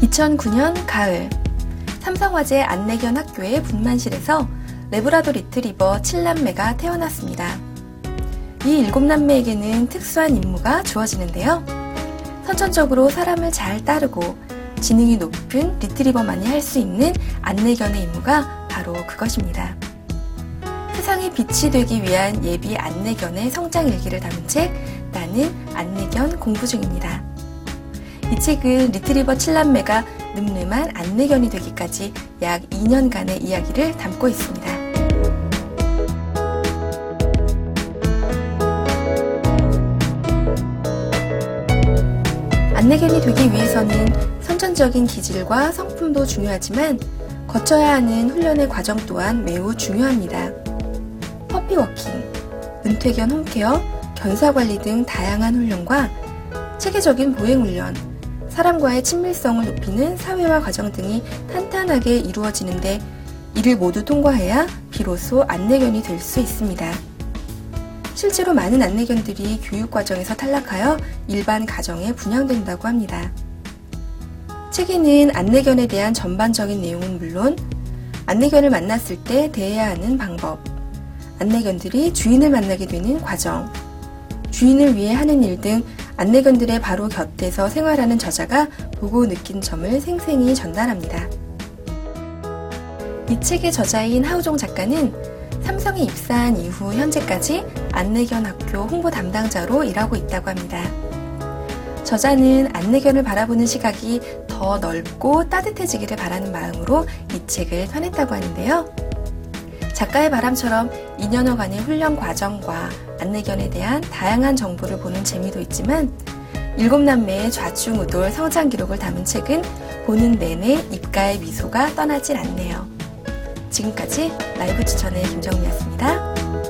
2009년 가을, 삼성화재 안내견 학교의 분만실에서 래브라도 리트리버 7남매가 태어났습니다. 이 7남매에게는 특수한 임무가 주어지는데요. 선천적으로 사람을 잘 따르고 지능이 높은 리트리버만이 할 수 있는 안내견의 임무가 바로 그것입니다. 세상에 빛이 되기 위한 예비 안내견의 성장 일기를 담은 책, 나는 안내견 공부 중입니다. 이 책은 리트리버 7남매가 늠름한 안내견이 되기까지 약 2년간의 이야기를 담고 있습니다. 안내견이 되기 위해서는 선천적인 기질과 성품도 중요하지만 거쳐야 하는 훈련의 과정 또한 매우 중요합니다. 퍼피워킹, 은퇴견 홈케어, 견사관리 등 다양한 훈련과 체계적인 보행훈련, 사람과의 친밀성을 높이는 사회화 과정 등이 탄탄하게 이루어지는데 이를 모두 통과해야 비로소 안내견이 될 수 있습니다. 실제로 많은 안내견들이 교육 과정에서 탈락하여 일반 가정에 분양된다고 합니다. 책에는 안내견에 대한 전반적인 내용은 물론 안내견을 만났을 때 대해야 하는 방법, 안내견들이 주인을 만나게 되는 과정, 주인을 위해 하는 일 등 안내견들의 바로 곁에서 생활하는 저자가 보고 느낀 점을 생생히 전달합니다. 이 책의 저자인 하우종 작가는 삼성에 입사한 이후 현재까지 안내견 학교 홍보 담당자로 일하고 있다고 합니다. 저자는 안내견을 바라보는 시각이 더 넓고 따뜻해지기를 바라는 마음으로 이 책을 펴냈다고 하는데요. 작가의 바람처럼 2년여간의 훈련 과정과 안내견에 대한 다양한 정보를 보는 재미도 있지만 7남매의 좌충우돌 성장 기록을 담은 책은 보는 내내 입가에 미소가 떠나질 않네요. 지금까지 라이브 추천의 김정미였습니다.